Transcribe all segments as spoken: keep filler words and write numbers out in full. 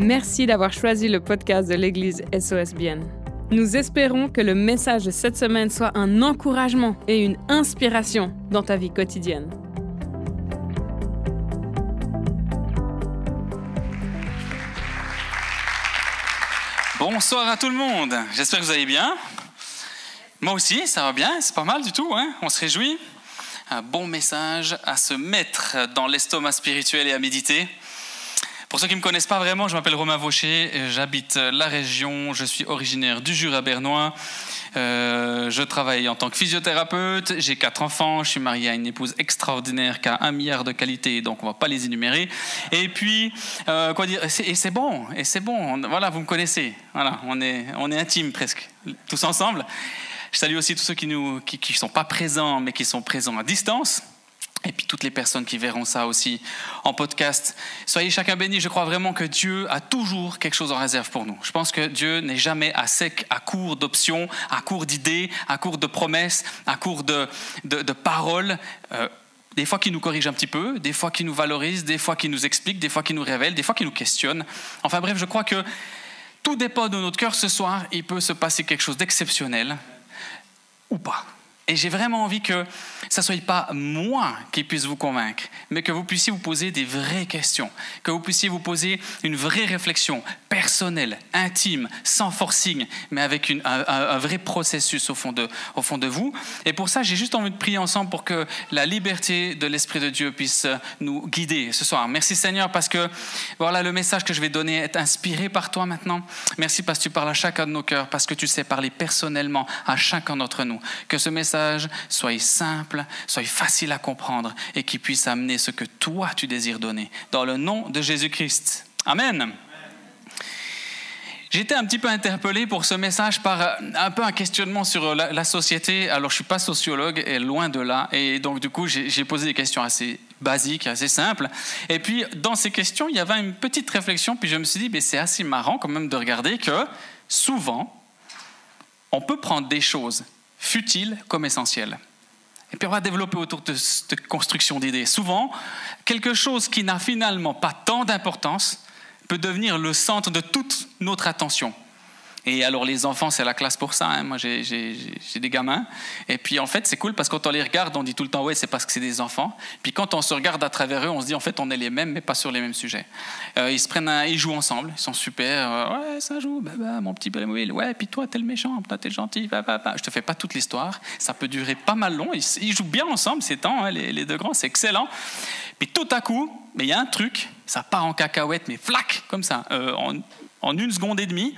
Merci d'avoir choisi le podcast de l'Église S O S Bien. Nous espérons que le message de cette semaine soit un encouragement et une inspiration dans ta vie quotidienne. Bonsoir à tout le monde. J'espère que vous allez bien. Moi aussi, ça va bien. C'est pas mal du tout, hein? On se réjouit. Un bon message à se mettre dans l'estomac spirituel et à méditer. Pour ceux qui ne me connaissent pas vraiment, je m'appelle Romain Vaucher, j'habite la région, je suis originaire du Jura bernois, euh, je travaille en tant que physiothérapeute, j'ai quatre enfants, je suis marié à une épouse extraordinaire qui a un milliard de qualités, donc on ne va pas les énumérer. Et puis, euh, quoi dire, et c'est bon, et c'est bon, voilà, vous me connaissez, voilà, on est, on est intimes presque, tous ensemble. Je salue aussi tous ceux qui ne qui, qui sont pas présents, mais qui sont présents à distance. Et puis toutes les personnes qui verront ça aussi en podcast. Soyez chacun bénis, je crois vraiment que Dieu a toujours quelque chose en réserve pour nous. Je pense que Dieu n'est jamais à sec, à court d'options, à court d'idées, à court de promesses, à court de, de, de paroles. Euh, des fois qu'il nous corrige un petit peu, des fois qu'il nous valorise, des fois qu'il nous explique, des fois qu'il nous révèle, des fois qu'il nous questionne. Enfin bref, je crois que tout dépend de notre cœur ce soir, il peut se passer quelque chose d'exceptionnel ou pas. Et j'ai vraiment envie que ça ne soit pas moi qui puisse vous convaincre, mais que vous puissiez vous poser des vraies questions, que vous puissiez vous poser une vraie réflexion personnelle, intime, sans forcing, mais avec une, un, un vrai processus au fond, de, au fond de vous. Et pour ça, j'ai juste envie de prier ensemble pour que la liberté de l'Esprit de Dieu puisse nous guider ce soir. Merci Seigneur, parce que voilà, le message que je vais donner est inspiré par toi maintenant. Merci parce que tu parles à chacun de nos cœurs, parce que tu sais parler personnellement à chacun d'entre nous. Que ce message soyez simple, soyez facile à comprendre et qui puisse amener ce que toi tu désires donner. Dans le nom de Jésus-Christ. Amen. Amen. J'étais un petit peu interpellé pour ce message par un peu un questionnement sur la, la société. Alors je ne suis pas sociologue et loin de là. Et donc du coup j'ai, j'ai posé des questions assez basiques, assez simples. Et puis dans ces questions il y avait une petite réflexion. Puis je me suis dit mais c'est assez marrant quand même de regarder que souvent on peut prendre des choses futile comme essentiel. Et puis on va développer autour de cette construction d'idées. Souvent, quelque chose qui n'a finalement pas tant d'importance peut devenir le centre de toute notre attention. Et alors les enfants, c'est la classe pour ça, hein. Moi j'ai, j'ai, j'ai des gamins. Et puis en fait, c'est cool parce que quand on les regarde, on dit tout le temps « ouais, c'est parce que c'est des enfants ». Puis quand on se regarde à travers eux, on se dit en fait on est les mêmes mais pas sur les mêmes sujets. Euh, ils se prennent, un, ils jouent ensemble, ils sont super. Euh, ouais, ça joue, bah, bah, mon petit Playmobil. Ouais, puis toi t'es le méchant, toi t'es le gentil. Bah, bah, bah. Je te fais pas toute l'histoire, ça peut durer pas mal long. Ils, ils jouent bien ensemble ces temps, hein, les, les deux grands, c'est excellent. Puis tout à coup, mais il y a un truc, ça part en cacahuète mais flac comme ça, euh, en, en une seconde et demie.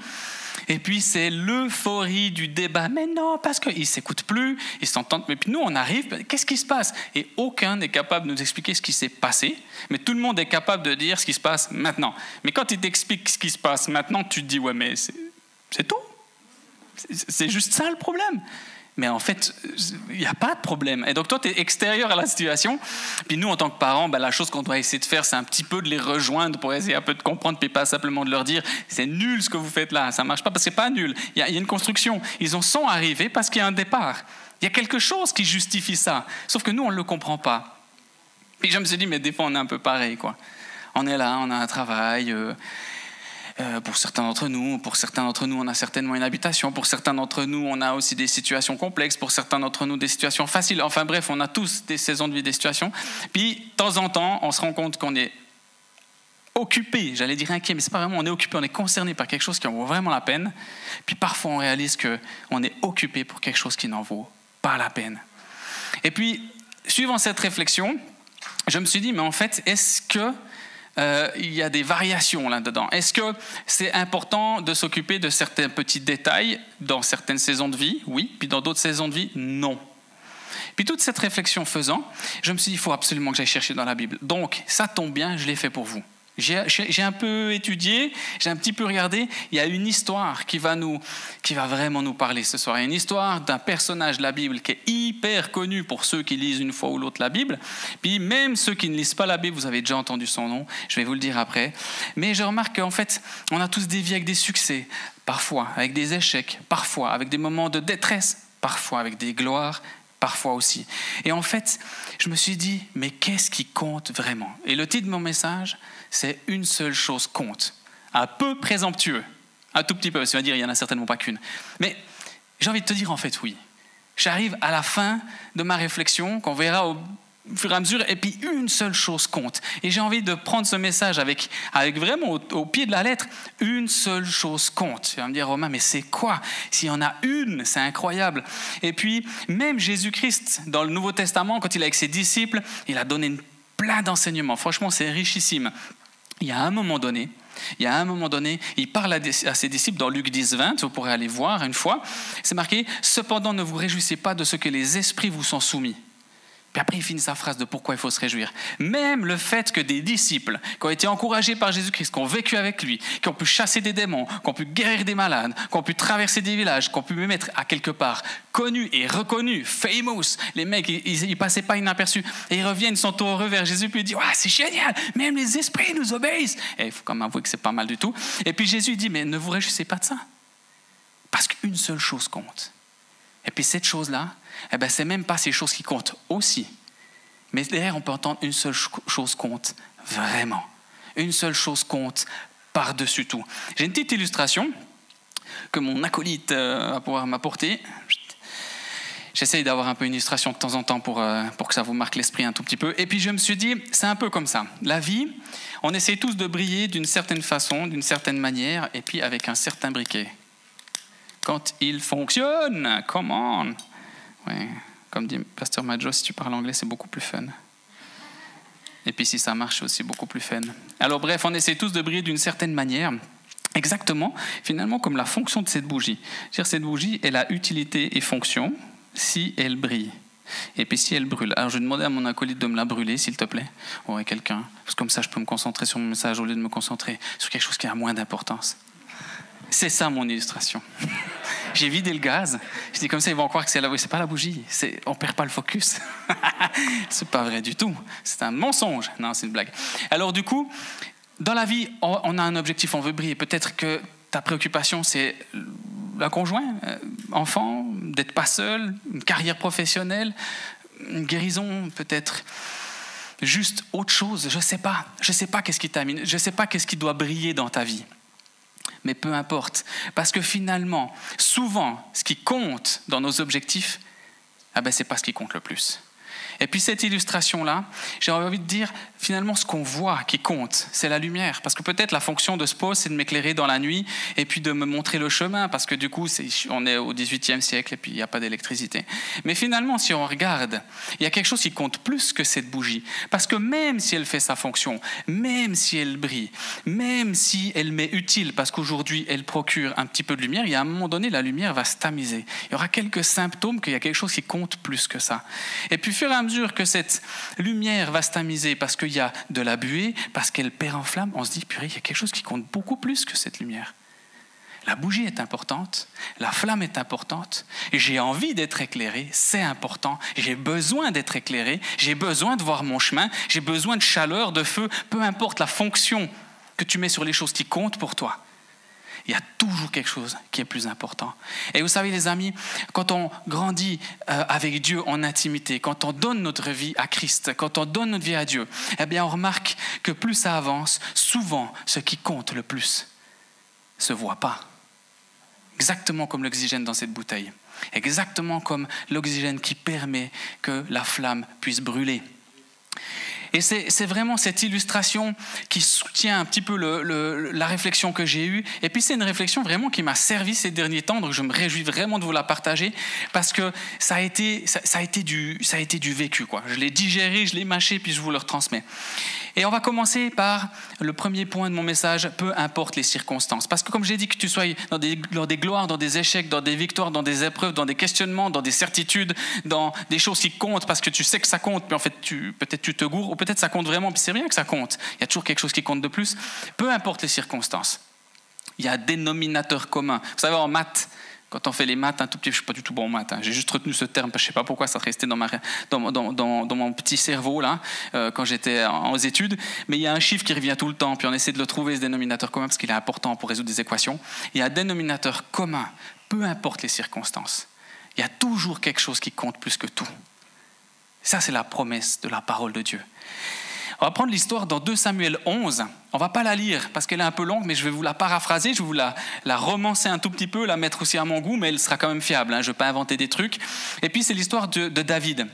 Et puis c'est l'euphorie du débat. Mais non, parce qu'ils ne s'écoutent plus, ils s'entendent. Mais puis nous, on arrive, qu'est-ce qui se passe? Et aucun n'est capable de nous expliquer ce qui s'est passé, mais tout le monde est capable de dire ce qui se passe maintenant. Mais quand il t'explique ce qui se passe maintenant, tu te dis, ouais, mais c'est, c'est tout. C'est, c'est juste ça le problème. Mais en fait, il n'y a pas de problème. Et donc toi, tu es extérieur à la situation. Puis nous, en tant que parents, ben, la chose qu'on doit essayer de faire, c'est un petit peu de les rejoindre pour essayer un peu de comprendre, puis pas simplement de leur dire « c'est nul ce que vous faites là, ça ne marche pas », parce que ce n'est pas nul. Il y, y a une construction. Ils en sont arrivés parce qu'il y a un départ. Il y a quelque chose qui justifie ça. Sauf que nous, on ne le comprend pas. Et je me suis dit « mais des fois, on est un peu pareil, quoi. On est là, on a un travail. Euh... » Euh, pour certains d'entre nous, pour certains d'entre nous, on a certainement une habitation. Pour certains d'entre nous, on a aussi des situations complexes. Pour certains d'entre nous, des situations faciles. Enfin bref, on a tous des saisons de vie, des situations. Puis, de temps en temps, on se rend compte qu'on est occupé. J'allais dire inquiet, mais c'est pas vraiment. On est occupé, on est concerné par quelque chose qui en vaut vraiment la peine. Puis parfois, on réalise que on est occupé pour quelque chose qui n'en vaut pas la peine. Et puis, suivant cette réflexion, je me suis dit, mais en fait, est-ce que Euh, il y a des variations là-dedans. Est-ce que c'est important de s'occuper de certains petits détails dans certaines saisons de vie? Oui. Puis dans d'autres saisons de vie, non. Puis toute cette réflexion faisant, je me suis dit, il faut absolument que j'aille chercher dans la Bible. Donc, ça tombe bien, je l'ai fait pour vous. J'ai, j'ai, j'ai un peu étudié, j'ai un petit peu regardé. Il y a une histoire qui va, nous, qui va vraiment nous parler ce soir. Il y a une histoire d'un personnage de la Bible qui est hyper connu pour ceux qui lisent une fois ou l'autre la Bible. Puis même ceux qui ne lisent pas la Bible, vous avez déjà entendu son nom, je vais vous le dire après. Mais je remarque qu'en fait, on a tous des vies avec des succès, parfois avec des échecs, parfois avec des moments de détresse, parfois avec des gloires, parfois aussi. Et en fait, je me suis dit, mais qu'est-ce qui compte vraiment? Et le titre de mon message, c'est « Une seule chose compte ». un peu présomptueux. Un tout petit peu, parce qu'on va dire, il n'y en a certainement pas qu'une. Mais j'ai envie de te dire, en fait, oui. J'arrive à la fin de ma réflexion, qu'on verra au fur et à mesure, et puis une seule chose compte. Et j'ai envie de prendre ce message avec, avec vraiment au, au pied de la lettre, une seule chose compte. Tu vas me dire, Romain, mais c'est quoi? S'il y en a une, c'est incroyable. Et puis, même Jésus-Christ, dans le Nouveau Testament, quand il est avec ses disciples, il a donné une, plein d'enseignements. Franchement, c'est richissime. Il y a un moment donné, il y a un moment donné, il parle à ses disciples dans Luc dix vingt, vous pourrez aller voir une fois, c'est marqué « Cependant, ne vous réjouissez pas de ce que les esprits vous sont soumis ». Puis après, il finit sa phrase de pourquoi il faut se réjouir. Même le fait que des disciples qui ont été encouragés par Jésus-Christ, qui ont vécu avec lui, qui ont pu chasser des démons, qui ont pu guérir des malades, qui ont pu traverser des villages, qui ont pu même être à quelque part connus et reconnus, famous. Les mecs, ils ne passaient pas inaperçus. Et ils reviennent, ils sont heureux vers Jésus, puis ils disent « Waouh, ouais, c'est génial, même les esprits nous obéissent !» Et il faut quand même avouer que c'est pas mal du tout. Et puis Jésus dit « Mais ne vous réjouissez pas de ça, parce qu'une seule chose compte. » Et puis cette chose-là, eh ben, c'est même pas ces choses qui comptent aussi. Mais derrière, on peut entendre une seule chose compte vraiment. Une seule chose compte par-dessus tout. J'ai une petite illustration que mon acolyte euh, va pouvoir m'apporter. J'essaye d'avoir un peu une illustration de temps en temps pour, euh, pour que ça vous marque l'esprit un tout petit peu. Et puis je me suis dit, c'est un peu comme ça. La vie, on essaie tous de briller d'une certaine façon, d'une certaine manière, et puis avec un certain briquet. Quand il fonctionne, come on. Ouais, comme dit Pasteur Majo, si tu parles anglais, c'est beaucoup plus fun. Et puis si ça marche, c'est aussi beaucoup plus fun. Alors bref, on essaie tous de briller d'une certaine manière, exactement, finalement, comme la fonction de cette bougie. C'est-à-dire, cette bougie, elle a utilité et fonction si elle brille. Et puis si elle brûle. Alors je vais demander à mon acolyte de me la brûler, s'il te plaît. Ouais, quelqu'un. Parce que comme ça, je peux me concentrer sur mon message au lieu de me concentrer sur quelque chose qui a moins d'importance. C'est ça mon illustration. J'ai vidé le gaz. Je dis comme ça, ils vont croire que c'est la bougie. C'est pas la bougie. C'est... On perd pas le focus. C'est pas vrai du tout. C'est un mensonge. Non, c'est une blague. Alors du coup, dans la vie, on a un objectif. On veut briller. Peut-être que ta préoccupation, c'est un conjoint, enfant, d'être pas seul, une carrière professionnelle, une guérison, peut-être. Juste autre chose. Je sais pas. Je sais pas qu'est-ce qui t'amène. Je sais pas qu'est-ce qui doit briller dans ta vie. Mais peu importe, parce que finalement, souvent, ce qui compte dans nos objectifs, ah ben, ce n'est pas ce qui compte le plus. Et puis cette illustration-là, j'ai envie de dire, finalement, ce qu'on voit qui compte, c'est la lumière. Parce que peut-être la fonction de ce poste, c'est de m'éclairer dans la nuit et puis de me montrer le chemin, parce que du coup, c'est, on est au dix-huitième siècle et puis il n'y a pas d'électricité. Mais finalement, si on regarde, il y a quelque chose qui compte plus que cette bougie. Parce que même si elle fait sa fonction, même si elle brille, même si elle m'est utile, parce qu'aujourd'hui, elle procure un petit peu de lumière, il y a un moment donné, la lumière va se tamiser. Il y aura quelques symptômes qu'il y a quelque chose qui compte plus que ça. Et puis, fur et à mesure que cette lumière va se tamiser parce qu'il y a de la buée, parce qu'elle perd en flamme, on se dit, purée, il y a quelque chose qui compte beaucoup plus que cette lumière. La bougie est importante, la flamme est importante, j'ai envie d'être éclairé, c'est important, j'ai besoin d'être éclairé, j'ai besoin de voir mon chemin, j'ai besoin de chaleur, de feu, peu importe la fonction que tu mets sur les choses qui comptent pour toi. Il y a toujours quelque chose qui est plus important. Et vous savez, les amis, quand on grandit avec Dieu en intimité, quand on donne notre vie à Christ, quand on donne notre vie à Dieu, eh bien, on remarque que plus ça avance, souvent, ce qui compte le plus ne se voit pas. Exactement comme l'oxygène dans cette bouteille. Exactement comme l'oxygène qui permet que la flamme puisse brûler. Et c'est, c'est vraiment cette illustration qui soutient un petit peu le, le, la réflexion que j'ai eue. Et puis c'est une réflexion vraiment qui m'a servi ces derniers temps, donc je me réjouis vraiment de vous la partager, parce que ça a été, ça, ça a été, du, ça a été du vécu, quoi. Je l'ai digéré, je l'ai mâché, puis je vous le retransmets. Et on va commencer par le premier point de mon message, peu importe les circonstances. Parce que comme j'ai dit, que tu sois dans des, dans des gloires, dans des échecs, dans des victoires, dans des épreuves, dans des questionnements, dans des certitudes, dans des choses qui comptent, parce que tu sais que ça compte, mais en fait, tu, peut-être tu te gourres, peut-être ça compte vraiment, puis c'est bien que ça compte. Il y a toujours quelque chose qui compte de plus. Peu importe les circonstances, il y a un dénominateur commun. Vous savez, en maths, quand on fait les maths, un tout petit, je ne suis pas du tout bon en maths, hein, j'ai juste retenu ce terme, parce que je ne sais pas pourquoi ça restait dans, ma, dans, dans, dans, dans mon petit cerveau, là, euh, quand j'étais en, aux études. Mais il y a un chiffre qui revient tout le temps, puis on essaie de le trouver, ce dénominateur commun, parce qu'il est important pour résoudre des équations. Il y a un dénominateur commun, peu importe les circonstances. Il y a toujours quelque chose qui compte plus que tout. Ça, c'est la promesse de la parole de Dieu. On va prendre l'histoire dans deux Samuel onze. On ne va pas la lire parce qu'elle est un peu longue, mais je vais vous la paraphraser, je vais vous la, la romancer un tout petit peu, la mettre aussi à mon goût, mais elle sera quand même fiable, hein, je ne vais pas inventer des trucs. Et puis c'est l'histoire de, de David.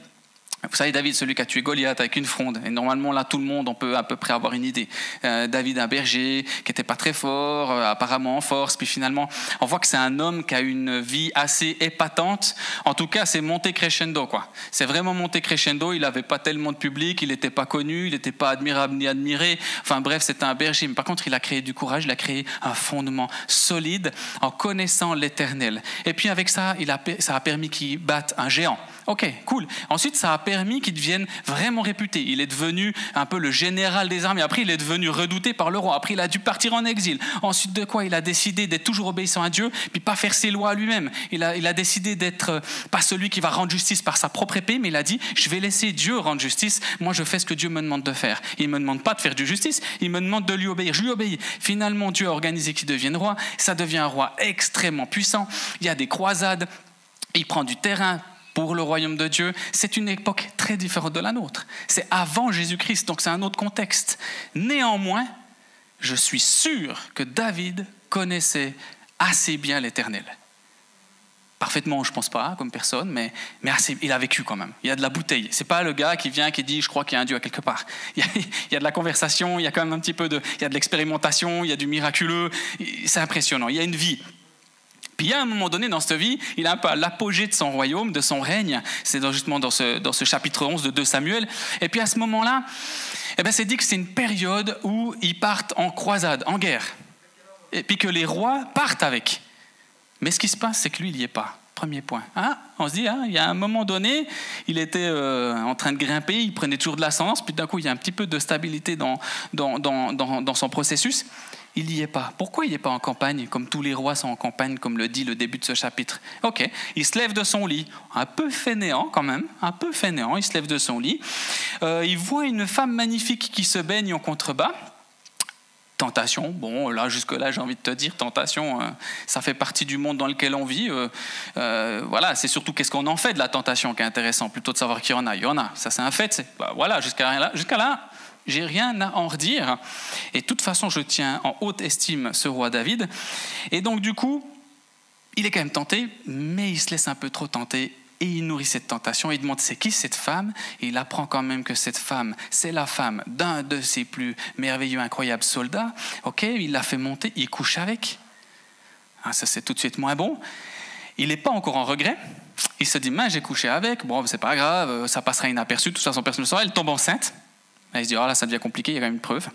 Vous savez, David, celui qui a tué Goliath avec une fronde. Et normalement, là, tout le monde, on peut à peu près avoir une idée. Euh, David, un berger qui n'était pas très fort, euh, apparemment en force. Puis finalement, on voit que c'est un homme qui a une vie assez épatante. En tout cas, c'est monté crescendo, quoi. C'est vraiment monté crescendo. Il n'avait pas tellement de public, il n'était pas connu, il n'était pas admirable ni admiré. Enfin bref, c'était un berger. Mais par contre, il a créé du courage, il a créé un fondement solide en connaissant l'Éternel. Et puis avec ça, il a, ça a permis qu'il batte un géant. Ok, cool. Ensuite, ça a permis qu'il devienne vraiment réputé. Il est devenu un peu le général des armées. Après, il est devenu redouté par le roi. Après, il a dû partir en exil. Ensuite de quoi, il a décidé d'être toujours obéissant à Dieu, puis pas faire ses lois à lui-même. Il a, il a décidé d'être euh, pas celui qui va rendre justice par sa propre épée, mais il a dit, je vais laisser Dieu rendre justice. Moi, je fais ce que Dieu me demande de faire. Il ne me demande pas de faire du justice, il me demande de lui obéir. Je lui obéis. Finalement, Dieu a organisé qu'il devienne roi. Ça devient un roi extrêmement puissant. Il y a des croisades. Il prend du terrain pour le royaume de Dieu. C'est une époque très différente de la nôtre. C'est avant Jésus-Christ, donc c'est un autre contexte. Néanmoins, je suis sûr que David connaissait assez bien l'Éternel. Parfaitement, je ne pense pas, comme personne, mais, mais assez, il a vécu quand même. Il y a de la bouteille. Ce n'est pas le gars qui vient, qui dit « je crois qu'il y a un Dieu à quelque part ». Il y a de la conversation, il y a quand même un petit peu de... Il y a de l'expérimentation, il y a du miraculeux. C'est impressionnant, il y a une vie. Puis à un moment donné, dans cette vie, il est un peu à l'apogée de son royaume, de son règne. C'est justement dans ce, dans ce chapitre onze de deux Samuel. Et puis à ce moment-là, eh ben c'est dit que c'est une période où ils partent en croisade, en guerre. Et puis que les rois partent avec. Mais ce qui se passe, c'est que lui, il n'y est pas. Premier point. Hein? On se dit, hein, il y a un moment donné, il était euh, en train de grimper, il prenait toujours de l'ascendance, puis d'un coup, il y a un petit peu de stabilité dans, dans, dans, dans, dans son processus. Il n'y est pas. Pourquoi il n'y est pas en campagne, comme tous les rois sont en campagne, comme le dit le début de ce chapitre? Ok, il se lève de son lit, un peu fainéant quand même, un peu fainéant, il se lève de son lit. Euh, il voit une femme magnifique qui se baigne en contrebas. Tentation, bon là jusque-là j'ai envie de te dire, tentation, euh, ça fait partie du monde dans lequel on vit. Euh, euh, voilà, c'est surtout qu'est-ce qu'on en fait de la tentation qui est intéressant, plutôt de savoir qu'il y en a. Il y en a, ça c'est un fait. C'est, bah, voilà, jusqu'à là, jusqu'à là j'ai rien à en redire. Et de toute façon, je tiens en haute estime ce roi David. Et donc, du coup, il est quand même tenté, mais il se laisse un peu trop tenter. Et il nourrit cette tentation. Il demande c'est qui cette femme? Et il apprend quand même que cette femme, c'est la femme d'un de ses plus merveilleux, incroyables soldats. Ok, il l'a fait monter, il couche avec. Ah, ça, c'est tout de suite moins bon. Il n'est pas encore en regret. Il se dit, mince, j'ai couché avec. Bon, c'est pas grave, ça passera inaperçu. Tout ça, son personne le saura. Elle tombe enceinte. Il se dit, oh là, ça devient compliqué, il y a quand même une preuve.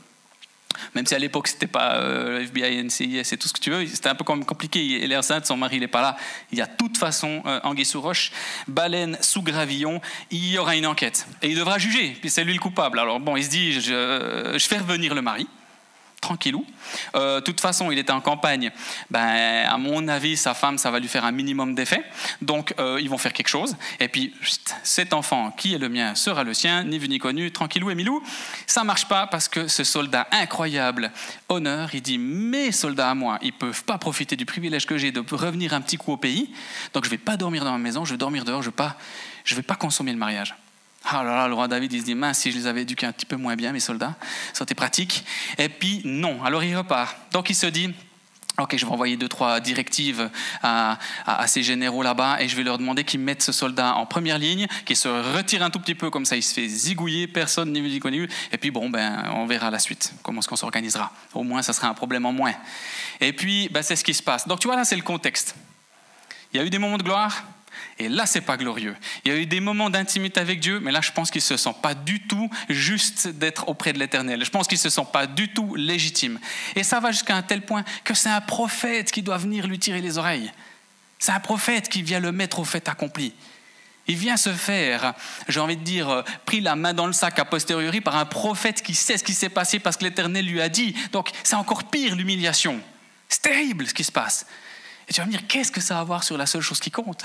Même si à l'époque, ce n'était pas euh, le F B I, N C I S et tout ce que tu veux, c'était un peu quand même compliqué. Elle est enceinte, son mari n'est pas là. Il y a de toute façon euh, anguille sous roche, baleine sous gravillon, il y aura une enquête. Et il devra juger, puis c'est lui le coupable. Alors bon, il se dit, je, euh, je fais revenir le mari. Tranquillou. De euh, toute façon, il était en campagne. Ben, à mon avis, sa femme, ça va lui faire un minimum d'effet. Donc, euh, ils vont faire quelque chose. Et puis, pst, cet enfant qui est le mien sera le sien, ni vu ni connu, tranquillou et milou. Ça ne marche pas parce que ce soldat incroyable, honneur, il dit, mes soldats à moi, ils ne peuvent pas profiter du privilège que j'ai de revenir un petit coup au pays. Donc, je ne vais pas dormir dans ma maison, je vais dormir dehors, je ne vais pas, je vais pas consommer le mariage. Ah là là, le roi David, il se dit, mince, si je les avais éduqués un petit peu moins bien, mes soldats, ça aurait été pratique. Et puis, non, alors il repart. Donc, il se dit, ok, je vais envoyer deux, trois directives à, à, à ces généraux là-bas et je vais leur demander qu'ils mettent ce soldat en première ligne, qu'ils se retirent un tout petit peu, comme ça, il se fait zigouiller, personne n'y connu. Et puis, bon, ben, on verra la suite, comment est-ce qu'on s'organisera. Au moins, ça sera un problème en moins. Et puis, ben, c'est ce qui se passe. Donc, tu vois, là, c'est le contexte. Il y a eu des moments de gloire. Et là, c'est pas glorieux. Il y a eu des moments d'intimité avec Dieu, mais là, je pense qu'il se sent pas du tout juste d'être auprès de l'Éternel. Je pense qu'il se sent pas du tout légitime. Et ça va jusqu'à un tel point que c'est un prophète qui doit venir lui tirer les oreilles. C'est un prophète qui vient le mettre au fait accompli. Il vient se faire, j'ai envie de dire, pris la main dans le sac a posteriori par un prophète qui sait ce qui s'est passé parce que l'Éternel lui a dit. Donc, c'est encore pire l'humiliation. C'est terrible ce qui se passe. Et tu vas me dire, qu'est-ce que ça a à voir sur la seule chose qui compte?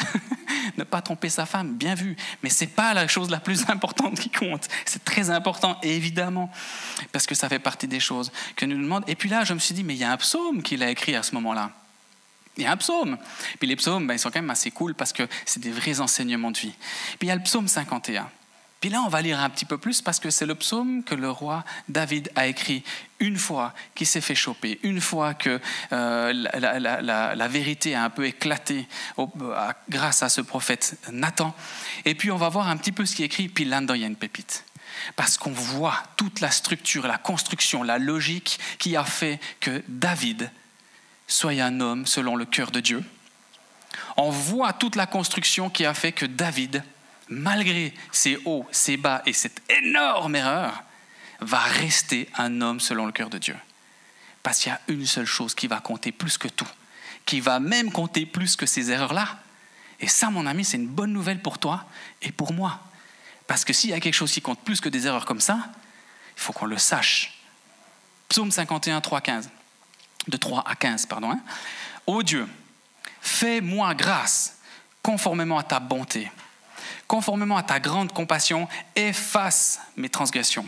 Ne pas tromper sa femme, bien vu. Mais ce n'est pas la chose la plus importante qui compte. C'est très important, évidemment, parce que ça fait partie des choses que nous demandons. Et puis là, je me suis dit, mais il y a un psaume qu'il a écrit à ce moment-là. Il y a un psaume. Puis les psaumes, ben, ils sont quand même assez cool parce que c'est des vrais enseignements de vie. Puis il y a le psaume cinquante et un. Puis là, on va lire un petit peu plus parce que c'est le psaume que le roi David a écrit une fois qu'il s'est fait choper, une fois que euh, la, la, la, la vérité a un peu éclaté au, à, grâce à ce prophète Nathan. Et puis, on va voir un petit peu ce qui est écrit. Puis là-dedans, il y a une pépite. Parce qu'on voit toute la structure, la construction, la logique qui a fait que David soit un homme selon le cœur de Dieu. On voit toute la construction qui a fait que David, malgré ses hauts, ses bas et cette énorme erreur, va rester un homme selon le cœur de Dieu. Parce qu'il y a une seule chose qui va compter plus que tout, qui va même compter plus que ces erreurs-là. Et ça, mon ami, c'est une bonne nouvelle pour toi et pour moi. Parce que s'il y a quelque chose qui compte plus que des erreurs comme ça, il faut qu'on le sache. Psaume cinquante et un, trois à quinze. De trois à quinze, pardon. Hein. Ô Dieu, fais-moi grâce, conformément à ta bonté, conformément à ta grande compassion, efface mes transgressions.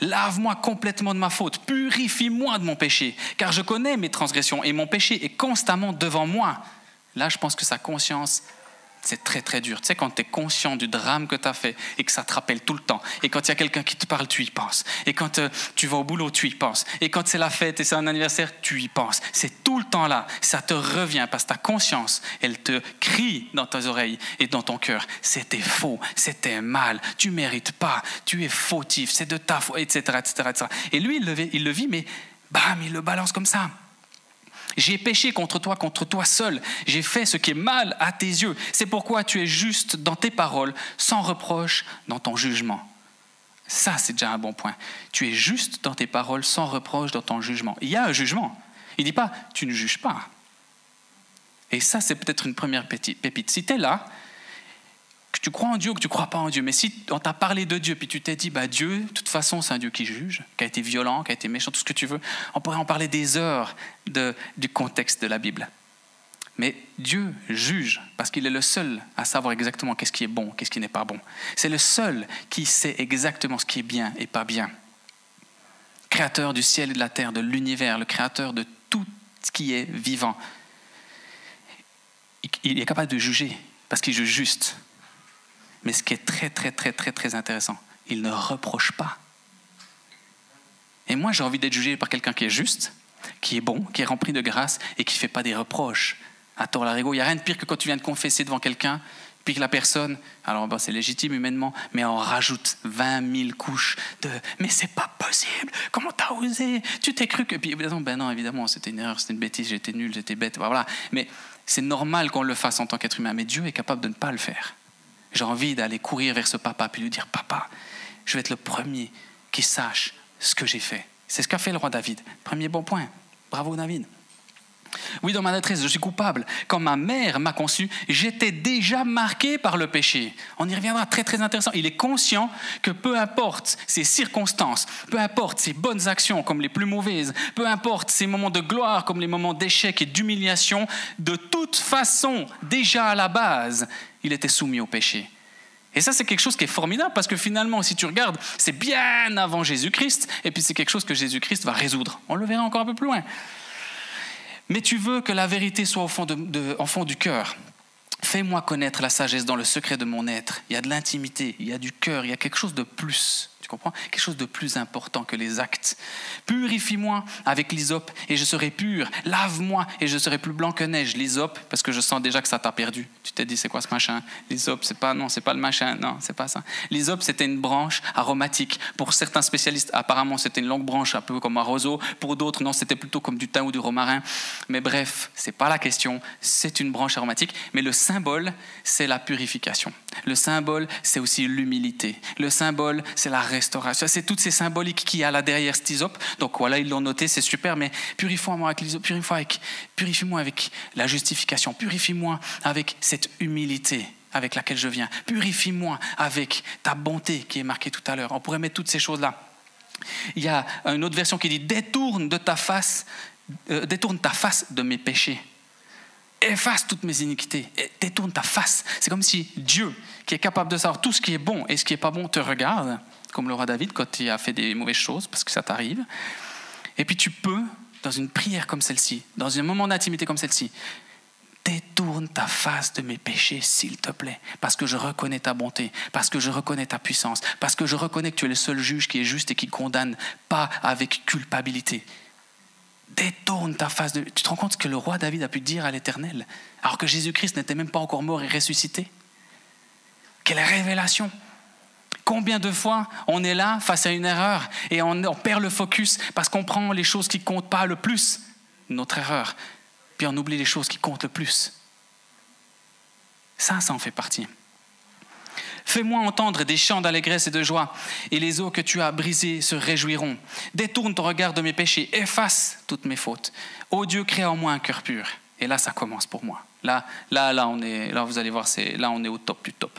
Lave-moi complètement de ma faute, purifie-moi de mon péché, car je connais mes transgressions et mon péché est constamment devant moi. Là, je pense que sa conscience, c'est très très dur. Tu sais, quand tu es conscient du drame que tu as fait et que ça te rappelle tout le temps, et quand il y a quelqu'un qui te parle, tu y penses. Et quand euh, tu vas au boulot, tu y penses. Et quand c'est la fête et c'est un anniversaire, tu y penses. C'est tout le temps là. Ça te revient parce que ta conscience, elle te crie dans tes oreilles et dans ton cœur. C'était faux, c'était mal, tu ne mérites pas, tu es fautif, c'est de ta faute, et cetera, et cetera, et cetera. Et lui, il le, il le vit, mais bam, il le balance comme ça. J'ai péché contre toi, contre toi seul. J'ai fait ce qui est mal à tes yeux. C'est pourquoi tu es juste dans tes paroles, sans reproche dans ton jugement. Ça, c'est déjà un bon point. Tu es juste dans tes paroles, sans reproche dans ton jugement. Il y a un jugement. Il ne dit pas, tu ne juges pas. Et ça, c'est peut-être une première pépite. Si tu es là, que tu crois en Dieu ou que tu ne crois pas en Dieu, mais si on t'a parlé de Dieu, puis tu t'es dit, bah Dieu, de toute façon, c'est un Dieu qui juge, qui a été violent, qui a été méchant, tout ce que tu veux, on pourrait en parler des heures de, du contexte de la Bible. Mais Dieu juge parce qu'il est le seul à savoir exactement qu'est-ce qui est bon, qu'est-ce qui n'est pas bon. C'est le seul qui sait exactement ce qui est bien et pas bien. Créateur du ciel et de la terre, de l'univers, le créateur de tout ce qui est vivant. Il est capable de juger parce qu'il juge juste. Mais ce qui est très, très, très, très, très intéressant, il ne reproche pas. Et moi, j'ai envie d'être jugé par quelqu'un qui est juste, qui est bon, qui est rempli de grâce et qui ne fait pas des reproches à tort larigot. Il n'y a rien de pire que quand tu viens de confesser devant quelqu'un, puis que la personne, alors ben, c'est légitime humainement, mais on rajoute vingt mille couches de « mais c'est pas possible, comment t'as osé, tu t'es cru que… » Puis évidemment, ben non, évidemment, c'était une erreur, c'était une bêtise, j'étais nul, j'étais bête, voilà. Mais c'est normal qu'on le fasse en tant qu'être humain, mais Dieu est capable de ne pas le faire. J'ai envie d'aller courir vers ce papa puis lui dire « Papa, je vais être le premier qui sache ce que j'ai fait. » C'est ce qu'a fait le roi David. Premier bon point. Bravo David. « Oui, dans ma détresse, je suis coupable. Quand ma mère m'a conçu, j'étais déjà marqué par le péché. » On y reviendra, très très intéressant. Il est conscient que peu importe ses circonstances, peu importe ses bonnes actions comme les plus mauvaises, peu importe ses moments de gloire comme les moments d'échec et d'humiliation, de toute façon, déjà à la base, il était soumis au péché. Et ça, c'est quelque chose qui est formidable parce que finalement, si tu regardes, c'est bien avant Jésus-Christ et puis c'est quelque chose que Jésus-Christ va résoudre. On le verra encore un peu plus loin. Mais tu veux que la vérité soit au fond, de, de, au fond du cœur. Fais-moi connaître la sagesse dans le secret de mon être. Il y a de l'intimité, il y a du cœur, il y a quelque chose de plus. Tu comprends ? Quelque chose de plus important que les actes. Purifie-moi avec l'hysope et je serai pur. Lave-moi et je serai plus blanc que neige. L'hysope, parce que je sens déjà que ça t'a perdu. Tu t'es dit, c'est quoi ce machin ? L'hysope, c'est pas, non, c'est pas le machin. Non, c'est pas ça. L'hysope, c'était une branche aromatique. Pour certains spécialistes, apparemment, c'était une longue branche, un peu comme un roseau. Pour d'autres, non, c'était plutôt comme du thym ou du romarin. Mais bref, c'est pas la question. C'est une branche aromatique. Mais le symbole, c'est la purification. Le symbole, c'est aussi l'humilité. Le symbole, c'est la restauration. C'est toutes ces symboliques qu'il y a là derrière cet hysope. Donc voilà, ils l'ont noté, c'est super, mais purifie-moi avec l'hysope, purifie-moi avec, purifie-moi avec la justification, purifie-moi avec cette humilité avec laquelle je viens, purifie-moi avec ta bonté qui est marquée tout à l'heure. On pourrait mettre toutes ces choses-là. Il y a une autre version qui dit « Détourne de ta face, euh, détourne ta face de mes péchés. » Efface toutes mes iniquités, et détourne ta face. C'est comme si Dieu, qui est capable de savoir tout ce qui est bon et ce qui n'est pas bon, te regarde, comme le roi David quand il a fait des mauvaises choses, parce que ça t'arrive. Et puis tu peux, dans une prière comme celle-ci, dans un moment d'intimité comme celle-ci, détourne ta face de mes péchés, s'il te plaît, parce que je reconnais ta bonté, parce que je reconnais ta puissance, parce que je reconnais que tu es le seul juge qui est juste et qui condamne pas avec culpabilité. Détourne ta face de... Tu te rends compte que le roi David a pu dire à l'Éternel, alors que Jésus-Christ n'était même pas encore mort et ressuscité? Quelle révélation! Combien de fois on est là face à une erreur et on, on perd le focus parce qu'on prend les choses qui ne comptent pas le plus, notre erreur, puis on oublie les choses qui comptent le plus. Ça, ça en fait partie. Fais-moi entendre des chants d'allégresse et de joie, et les eaux que tu as brisées se réjouiront. Détourne ton regard de mes péchés, efface toutes mes fautes. Ô Dieu, crée en moi un cœur pur. Et là, ça commence pour moi. Là, là, là, on est, là vous allez voir, c'est, là, on est au top du top.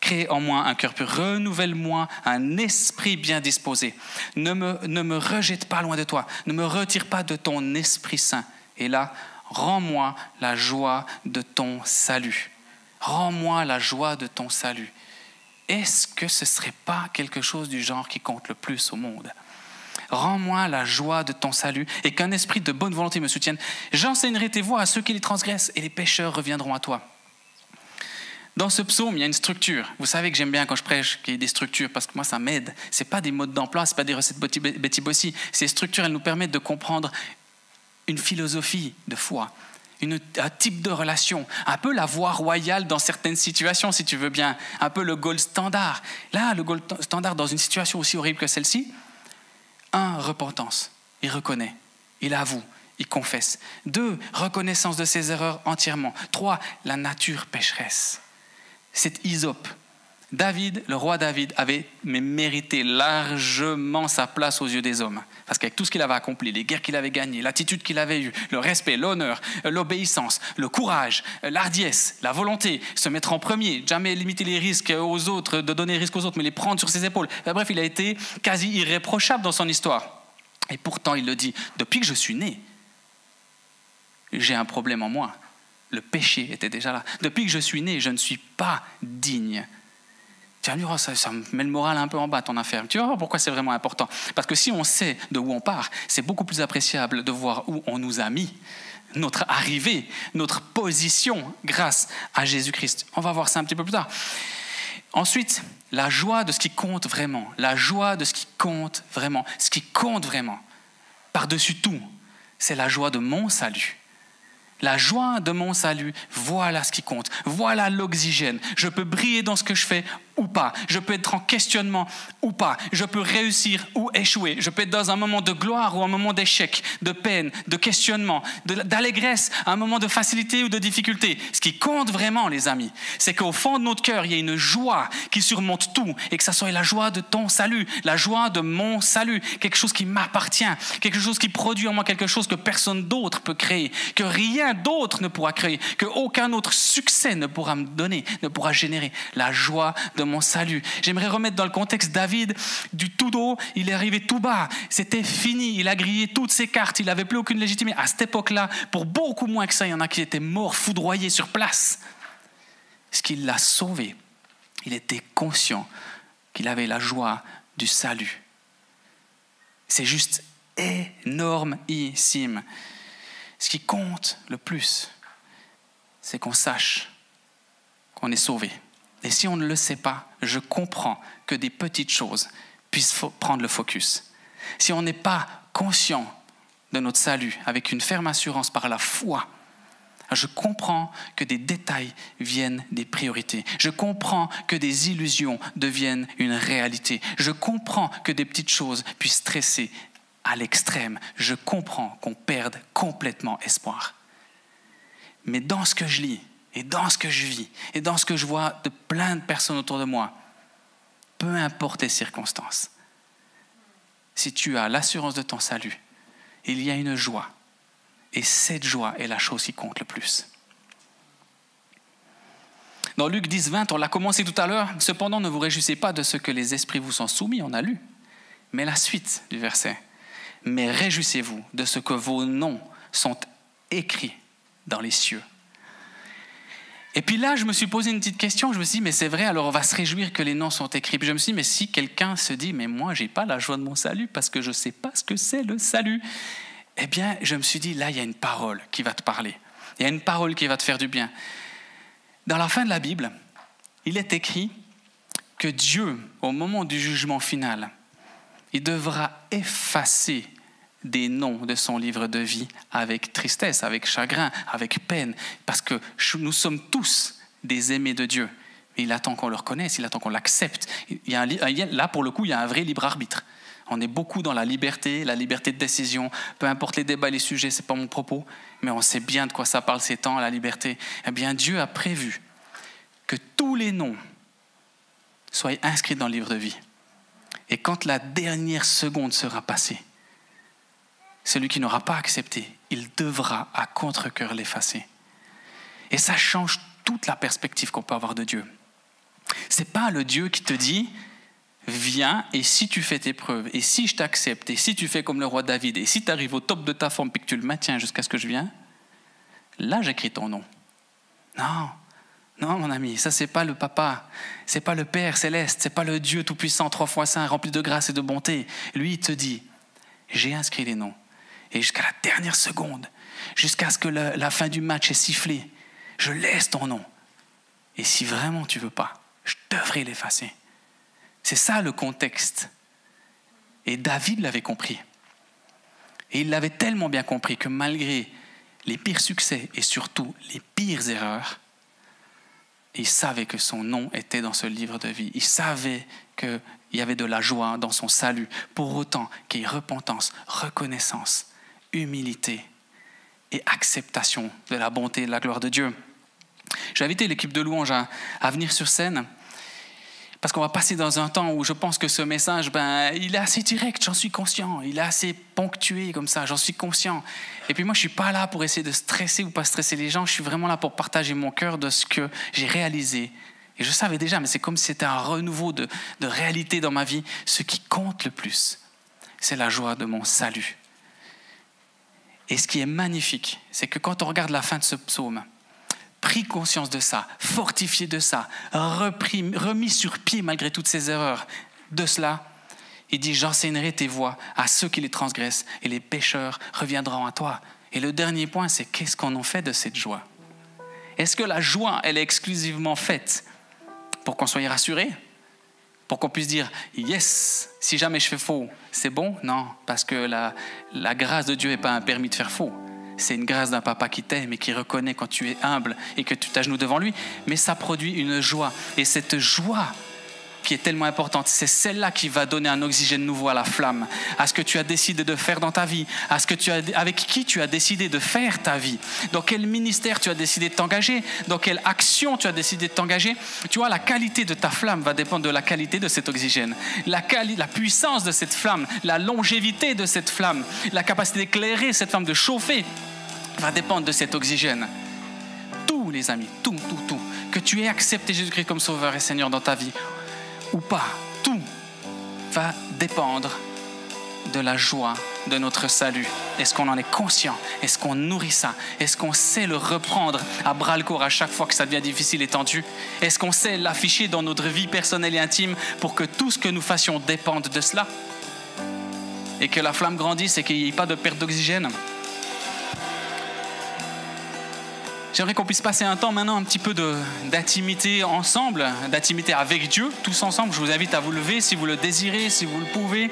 Crée en moi un cœur pur, renouvelle-moi un esprit bien disposé. Ne me, ne me rejette pas loin de toi, ne me retire pas de ton esprit saint. Et là, rends-moi la joie de ton salut. Rends-moi la joie de ton salut. Est-ce que ce ne serait pas quelque chose du genre qui compte le plus au monde ? Rends-moi la joie de ton salut et qu'un esprit de bonne volonté me soutienne. J'enseignerai tes voies à ceux qui les transgressent et les pécheurs reviendront à toi. Dans ce psaume, il y a une structure. Vous savez que j'aime bien quand je prêche qu'il y ait des structures parce que moi, ça m'aide. Ce n'est pas des modes d'emploi, ce n'est pas des recettes bêti-bossi. Ces structures, elles nous permettent de comprendre une philosophie de foi, une, un type de relation, un peu la voie royale dans certaines situations, si tu veux bien, un peu le gold standard. Là, le gold standard, dans une situation aussi horrible que celle-ci, un, repentance, il reconnaît, il avoue, il confesse. Deux, reconnaissance de ses erreurs entièrement. Trois, la nature pécheresse. C'est Hysope. David, le roi David, avait mérité largement sa place aux yeux des hommes. Parce qu'avec tout ce qu'il avait accompli, les guerres qu'il avait gagnées, l'attitude qu'il avait eue, le respect, l'honneur, l'obéissance, le courage, l'ardiesse, la volonté, se mettre en premier, jamais limiter les risques aux autres, de donner risque aux autres, mais les prendre sur ses épaules. Bref, il a été quasi irréprochable dans son histoire. Et pourtant, il le dit, depuis que je suis né, j'ai un problème en moi. Le péché était déjà là. Depuis que je suis né, je ne suis pas digne. Tu vas me dire, oh, ça, ça me met le moral un peu en bas, ton affaire. Tu vas voir pourquoi c'est vraiment important. Parce que si on sait de où on part, c'est beaucoup plus appréciable de voir où on nous a mis, notre arrivée, notre position grâce à Jésus-Christ. On va voir ça un petit peu plus tard. Ensuite, la joie de ce qui compte vraiment. La joie de ce qui compte vraiment. Ce qui compte vraiment, par-dessus tout, c'est la joie de mon salut. La joie de mon salut, voilà ce qui compte, voilà l'oxygène. Je peux briller dans ce que je fais ou pas, je peux être en questionnement ou pas, je peux réussir ou échouer, je peux être dans un moment de gloire ou un moment d'échec, de peine, de questionnement, de, d'allégresse, un moment de facilité ou de difficulté. Ce qui compte vraiment, les amis, c'est qu'au fond de notre cœur, il y a une joie qui surmonte tout et que ça soit la joie de ton salut, la joie de mon salut, quelque chose qui m'appartient, quelque chose qui produit en moi quelque chose que personne d'autre peut créer, que rien d'autre ne pourra créer, que aucun autre succès ne pourra me donner, ne pourra générer, la joie de mon salut. J'aimerais remettre dans le contexte David du tout haut, il est arrivé tout bas, c'était fini, il a grillé toutes ses cartes, il n'avait plus aucune légitimité. À cette époque-là, pour beaucoup moins que ça, il y en a qui étaient morts, foudroyés sur place. Ce qui l'a sauvé, il était conscient qu'il avait la joie du salut. C'est juste énormissime. Ce qui compte le plus, c'est qu'on sache qu'on est sauvé. Et si on ne le sait pas, je comprends que des petites choses puissent prendre le focus. Si on n'est pas conscient de notre salut avec une ferme assurance par la foi, je comprends que des détails viennent des priorités. Je comprends que des illusions deviennent une réalité. Je comprends que des petites choses puissent stresser à l'extrême, je comprends qu'on perde complètement espoir. Mais dans ce que je lis, et dans ce que je vis, et dans ce que je vois de plein de personnes autour de moi, peu importe les circonstances, si tu as l'assurance de ton salut, il y a une joie, et cette joie est la chose qui compte le plus. Dans Luc dix vingt, on l'a commencé tout à l'heure, « Cependant, ne vous réjouissez pas de ce que les esprits vous sont soumis », on a lu, mais la suite du verset. Mais réjouissez-vous de ce que vos noms sont écrits dans les cieux. Et puis là, je me suis posé une petite question. Je me suis dit, mais c'est vrai, alors on va se réjouir que les noms sont écrits. Puis je me suis dit, mais si quelqu'un se dit, mais moi, je n'ai pas la joie de mon salut parce que je ne sais pas ce que c'est le salut. Eh bien, je me suis dit, là, il y a une parole qui va te parler. Il y a une parole qui va te faire du bien. Dans la fin de la Bible, il est écrit que Dieu, au moment du jugement final, il devra effacer des noms de son livre de vie avec tristesse, avec chagrin, avec peine, parce que nous sommes tous des aimés de Dieu. Et il attend qu'on le reconnaisse, il attend qu'on l'accepte. Il y a un, là, pour le coup, il y a un vrai libre arbitre. On est beaucoup dans la liberté, la liberté de décision, peu importe les débats, les sujets, ce n'est pas mon propos, mais on sait bien de quoi ça parle ces temps, la liberté. Eh bien, Dieu a prévu que tous les noms soient inscrits dans le livre de vie. Et quand la dernière seconde sera passée, celui qui n'aura pas accepté, il devra à contre-cœur l'effacer. Et ça change toute la perspective qu'on peut avoir de Dieu. Ce n'est pas le Dieu qui te dit « Viens, et si tu fais tes preuves, et si je t'accepte, et si tu fais comme le roi David, et si tu arrives au top de ta forme et que tu le maintiens jusqu'à ce que je vienne, là j'écris ton nom. » Non, non mon ami, ça c'est pas le papa, c'est pas le Père céleste, c'est pas le Dieu tout-puissant, trois fois saint, rempli de grâce et de bonté. Lui il te dit « J'ai inscrit les noms, et jusqu'à la dernière seconde, jusqu'à ce que le, la fin du match est sifflée, je laisse ton nom. Et si vraiment tu ne veux pas, je devrais l'effacer. » C'est ça le contexte. Et David l'avait compris. Et il l'avait tellement bien compris que malgré les pires succès et surtout les pires erreurs, il savait que son nom était dans ce livre de vie. Il savait qu'il y avait de la joie dans son salut. Pour autant qu'il y ait repentance, reconnaissance, humilité et acceptation de la bonté et de la gloire de Dieu. J'ai invité l'équipe de louange à, à venir sur scène parce qu'on va passer dans un temps où je pense que ce message, ben, il est assez direct, j'en suis conscient. Il est assez ponctué comme ça, j'en suis conscient. Et puis moi, je ne suis pas là pour essayer de stresser ou pas stresser les gens. Je suis vraiment là pour partager mon cœur de ce que j'ai réalisé. Et je savais déjà, mais c'est comme si c'était un renouveau de, de réalité dans ma vie. Ce qui compte le plus, c'est la joie de mon salut. Et ce qui est magnifique, c'est que quand on regarde la fin de ce psaume, pris conscience de ça, fortifié de ça, repris, remis sur pied malgré toutes ses erreurs, de cela, il dit « J'enseignerai tes voies à ceux qui les transgressent et les pécheurs reviendront à toi. » Et le dernier point, c'est qu'est-ce qu'on en fait de cette joie? Est-ce que la joie, elle est exclusivement faite pour qu'on soit rassuré? Pour qu'on puisse dire « Yes, si jamais je fais faux, c'est bon ?» Non, parce que la, la grâce de Dieu n'est pas un permis de faire faux. C'est une grâce d'un papa qui t'aime et qui reconnaît quand tu es humble et que tu t'agenouilles devant lui. Mais ça produit une joie. Et cette joie qui est tellement importante, c'est celle-là qui va donner un oxygène nouveau à la flamme, à ce que tu as décidé de faire dans ta vie, à ce que tu as, avec qui tu as décidé de faire ta vie, dans quel ministère tu as décidé de t'engager, dans quelle action tu as décidé de t'engager. Tu vois, la qualité de ta flamme va dépendre de la qualité de cet oxygène, la, quali- la puissance de cette flamme, la longévité de cette flamme, la capacité d'éclairer cette flamme, de chauffer, va dépendre de cet oxygène. Tout, les amis, tout, tout, tout, que tu aies accepté Jésus-Christ comme Sauveur et Seigneur dans ta vie, ou pas, tout va dépendre de la joie de notre salut. Est-ce qu'on en est conscient? Est-ce qu'on nourrit ça? Est-ce qu'on sait le reprendre à bras-le-corps à chaque fois que ça devient difficile et tendu? Est-ce qu'on sait l'afficher dans notre vie personnelle et intime pour que tout ce que nous fassions dépende de cela? Et que la flamme grandisse et qu'il n'y ait pas de perte d'oxygène? J'aimerais qu'on puisse passer un temps maintenant un petit peu de, d'intimité ensemble, d'intimité avec Dieu, tous ensemble. Je vous invite à vous lever si vous le désirez, si vous le pouvez.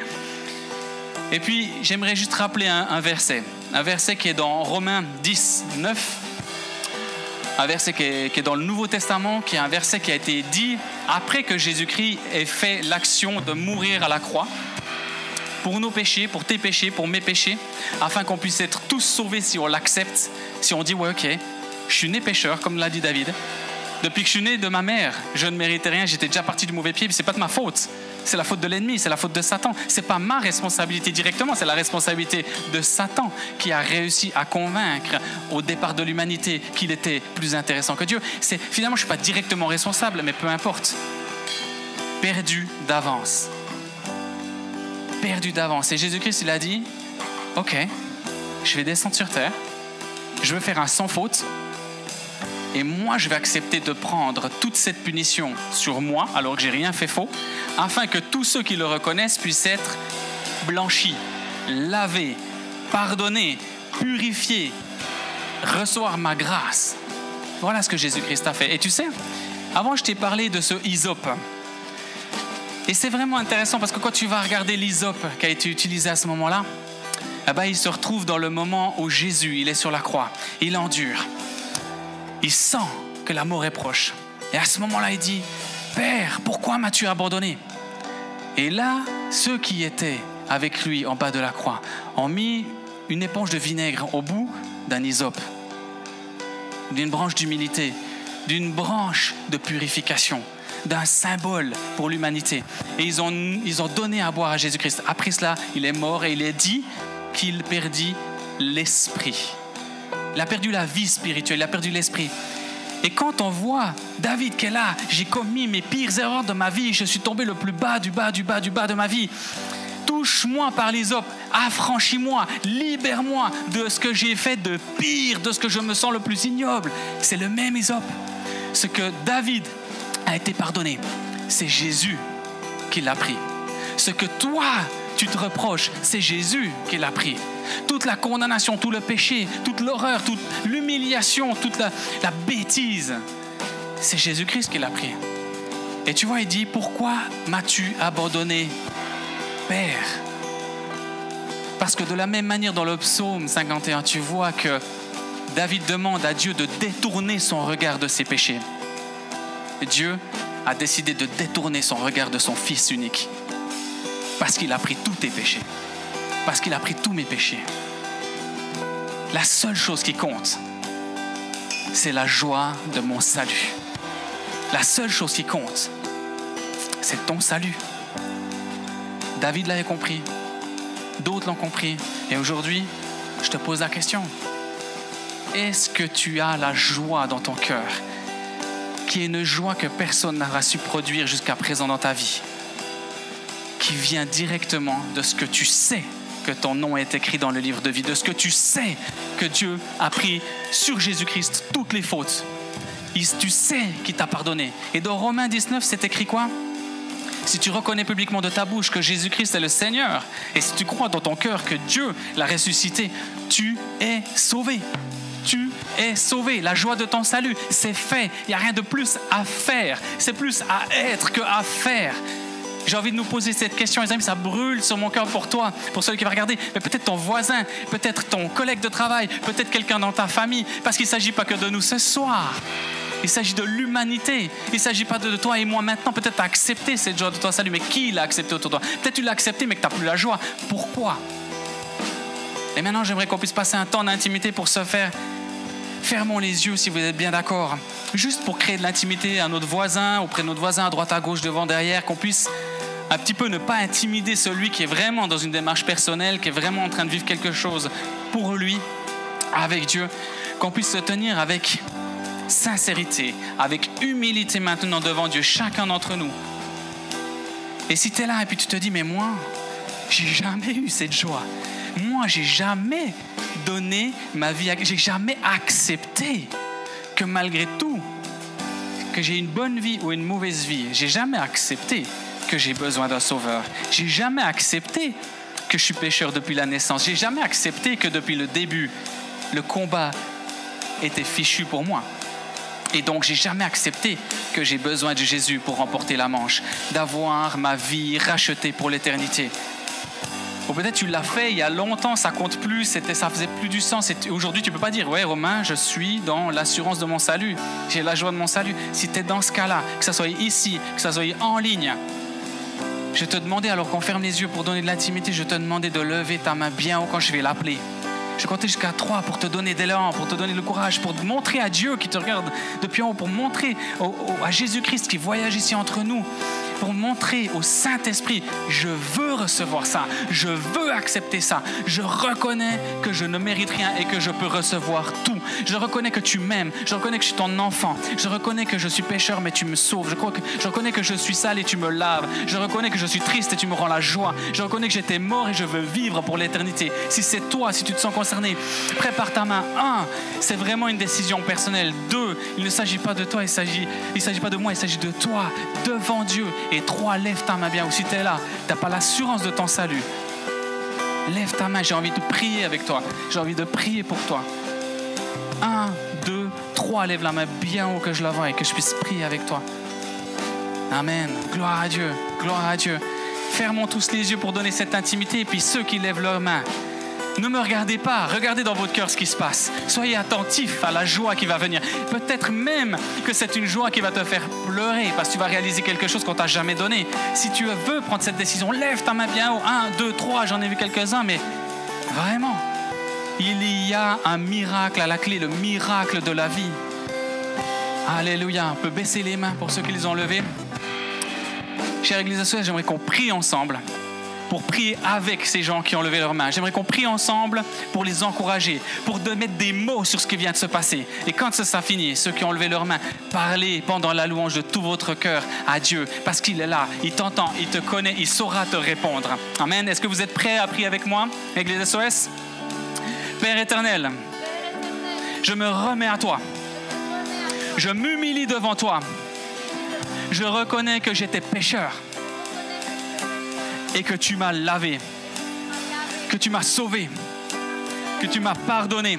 Et puis, j'aimerais juste rappeler un, un verset, un verset qui est dans Romains dix, neuf, un verset qui est, qui est dans le Nouveau Testament, qui est un verset qui a été dit après que Jésus-Christ ait fait l'action de mourir à la croix pour nos péchés, pour tes péchés, pour mes péchés, afin qu'on puisse être tous sauvés si on l'accepte, si on dit « ouais, ok ». Je suis né pécheur, comme l'a dit David. Depuis que je suis né de ma mère, je ne méritais rien, j'étais déjà parti du mauvais pied, mais ce n'est pas de ma faute. C'est la faute de l'ennemi, c'est la faute de Satan. Ce n'est pas ma responsabilité directement, c'est la responsabilité de Satan qui a réussi à convaincre au départ de l'humanité qu'il était plus intéressant que Dieu. C'est, finalement, je ne suis pas directement responsable, mais peu importe. Perdu d'avance. Perdu d'avance. Et Jésus-Christ, il a dit, « Ok, je vais descendre sur terre, je vais faire un sans faute. » Et moi, je vais accepter de prendre toute cette punition sur moi, alors que j'ai rien fait faux, afin que tous ceux qui le reconnaissent puissent être blanchis, lavés, pardonnés, purifiés, recevoir ma grâce. Voilà ce que Jésus-Christ a fait. Et tu sais, avant je t'ai parlé de ce hysope. Et c'est vraiment intéressant parce que quand tu vas regarder l'hysope qui a été utilisé à ce moment-là, eh ben, il se retrouve dans le moment où Jésus, il est sur la croix, il endure. Il sent que la mort est proche. Et à ce moment-là, il dit, « Père, pourquoi m'as-tu abandonné ?» Et là, ceux qui étaient avec lui en bas de la croix ont mis une éponge de vinaigre au bout d'un hysope, d'une branche d'humilité, d'une branche de purification, d'un symbole pour l'humanité. Et ils ont, ils ont donné à boire à Jésus-Christ. Après cela, il est mort et il est dit qu'il perdit l'esprit. Il a perdu la vie spirituelle, il a perdu l'esprit. Et quand on voit David qui est là, j'ai commis mes pires erreurs de ma vie, je suis tombé le plus bas du bas du bas du bas de ma vie. Touche-moi par l'hysope, affranchis-moi, libère-moi de ce que j'ai fait de pire, de ce que je me sens le plus ignoble. C'est le même hysope. Ce que David a été pardonné, c'est Jésus qui l'a pris. Ce que toi, tu te reproches, c'est Jésus qui l'a pris. Toute la condamnation, tout le péché, toute l'horreur, toute l'humiliation, toute la, la bêtise, c'est Jésus-Christ qui l'a pris. Et tu vois, il dit, « Pourquoi m'as-tu abandonné, Père ?» Parce que de la même manière, dans le psaume cinquante et un, tu vois que David demande à Dieu de détourner son regard de ses péchés. Dieu a décidé de détourner son regard de son Fils unique parce qu'il a pris tous tes péchés, parce qu'il a pris tous mes péchés. La seule chose qui compte, c'est la joie de mon salut. La seule chose qui compte, c'est ton salut. David l'avait compris, d'autres l'ont compris. Et aujourd'hui, je te pose la question. Est-ce que tu as la joie dans ton cœur ? Qui est une joie que personne n'aura su produire jusqu'à présent dans ta vie, qui vient directement de ce que tu sais que ton nom est écrit dans le livre de vie, de ce que tu sais que Dieu a pris sur Jésus-Christ toutes les fautes. Il, tu sais qu'il t'a pardonné. Et dans Romains dix-neuf, c'est écrit quoi ? Si tu reconnais publiquement de ta bouche que Jésus-Christ est le Seigneur, et si tu crois dans ton cœur que Dieu l'a ressuscité, tu es sauvé. Tu es sauvé. La joie de ton salut, c'est fait. Il n'y a rien de plus à faire. C'est plus à être qu'à faire. J'ai envie de nous poser cette question, les amis, ça brûle sur mon cœur pour toi, pour celui qui va regarder, mais peut-être ton voisin, peut-être ton collègue de travail, peut-être quelqu'un dans ta famille, parce qu'il ne s'agit pas que de nous ce soir. Il s'agit de l'humanité. Il ne s'agit pas de, de toi et moi maintenant. Peut-être tu as accepté cette joie de ton salut, mais qui l'a accepté autour de toi ? Peut-être tu l'as accepté, mais que tu n'as plus la joie. Pourquoi ? Et maintenant, j'aimerais qu'on puisse passer un temps d'intimité pour se faire. Fermons les yeux si vous êtes bien d'accord. Juste pour créer de l'intimité à notre voisin, auprès de notre voisin, à droite, à gauche, devant, derrière, qu'on puisse un petit peu ne pas intimider celui qui est vraiment dans une démarche personnelle, qui est vraiment en train de vivre quelque chose pour lui, avec Dieu. Qu'on puisse se tenir avec sincérité, avec humilité maintenant devant Dieu, chacun d'entre nous. Et si tu es là et puis tu te dis, mais moi, j'ai jamais eu cette joie. Moi, j'ai jamais donné ma vie, j'ai jamais accepté que malgré tout, que j'ai une bonne vie ou une mauvaise vie, j'ai jamais accepté que j'ai besoin d'un sauveur. J'ai jamais accepté que je suis pécheur depuis la naissance. J'ai jamais accepté que depuis le début, le combat était fichu pour moi. Et donc, j'ai jamais accepté que j'ai besoin de Jésus pour remporter la manche, d'avoir ma vie rachetée pour l'éternité. Ou peut-être tu l'as fait il y a longtemps, ça compte plus, c'était, ça faisait plus du sens. Et aujourd'hui, tu peux pas dire, ouais, Romain, je suis dans l'assurance de mon salut, j'ai la joie de mon salut. Si tu es dans ce cas-là, que ça soit ici, que ça soit en ligne, je te demandais, alors qu'on ferme les yeux pour donner de l'intimité, je te demandais de lever ta main bien haut quand je vais l'appeler. Je comptais jusqu'à trois pour te donner d'élan, pour te donner le courage, pour te montrer à Dieu qui te regarde depuis en haut, pour montrer au, au, à Jésus-Christ qui voyage ici entre nous, pour montrer au Saint-Esprit, je veux recevoir ça, je veux accepter ça, je reconnais que je ne mérite rien et que je peux recevoir tout. Je reconnais que tu m'aimes, je reconnais que je suis ton enfant, je reconnais que je suis pécheur mais tu me sauves, je, crois que, je reconnais que je suis sale et tu me laves, je reconnais que je suis triste et tu me rends la joie, je reconnais que j'étais mort et je veux vivre pour l'éternité. Si c'est toi, si tu te sens concerné, prépare ta main. Un, c'est vraiment une décision personnelle. Deux, il ne s'agit pas de toi, il s'agit, il s'agit pas de moi, il s'agit de toi, devant Dieu. Et trois, lève ta main bien. Ou si tu es là, tu n'as pas l'assurance de ton salut, lève ta main. J'ai envie de prier avec toi. J'ai envie de prier pour toi. Un, deux, trois, lève la main bien haut que je la voie et que je puisse prier avec toi. Amen. Gloire à Dieu. Gloire à Dieu. Fermons tous les yeux pour donner cette intimité. Et puis ceux qui lèvent leurs mains, ne me regardez pas, regardez dans votre cœur ce qui se passe. Soyez attentifs à la joie qui va venir. Peut-être même que c'est une joie qui va te faire pleurer parce que tu vas réaliser quelque chose qu'on t'a jamais donné. Si tu veux prendre cette décision, lève ta main bien haut. Un, deux, trois, j'en ai vu quelques-uns, mais vraiment, il y a un miracle à la clé, le miracle de la vie. Alléluia, on peut baisser les mains pour ceux qui les ont levés. Chère Église S O S, j'aimerais qu'on prie ensemble. Pour prier avec ces gens qui ont levé leurs mains. J'aimerais qu'on prie ensemble pour les encourager, pour de mettre des mots sur ce qui vient de se passer. Et quand ça sera fini, ceux qui ont levé leurs mains, parlez pendant la louange de tout votre cœur à Dieu, parce qu'il est là, il t'entend, il te connaît, il saura te répondre. Amen. Est-ce que vous êtes prêts à prier avec moi, Église S O S? Père éternel, je me remets à toi. Je m'humilie devant toi. Je reconnais que j'étais pécheur. Et que tu m'as lavé, que tu m'as sauvé, que tu m'as pardonné.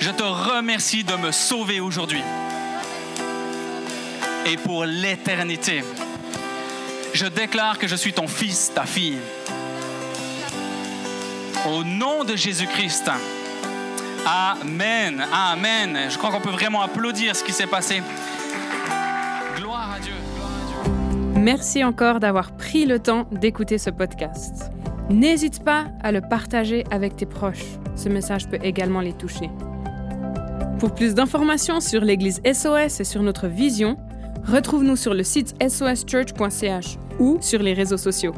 Je te remercie de me sauver aujourd'hui et pour l'éternité. Je déclare que je suis ton fils, ta fille. Au nom de Jésus-Christ. Amen, amen. Je crois qu'on peut vraiment applaudir ce qui s'est passé. Gloire à Dieu. Merci encore d'avoir pris le temps d'écouter ce podcast. N'hésite pas à le partager avec tes proches. Ce message peut également les toucher. Pour plus d'informations sur l'Église S O S et sur notre vision, retrouve-nous sur le site soschurch point c h ou sur les réseaux sociaux.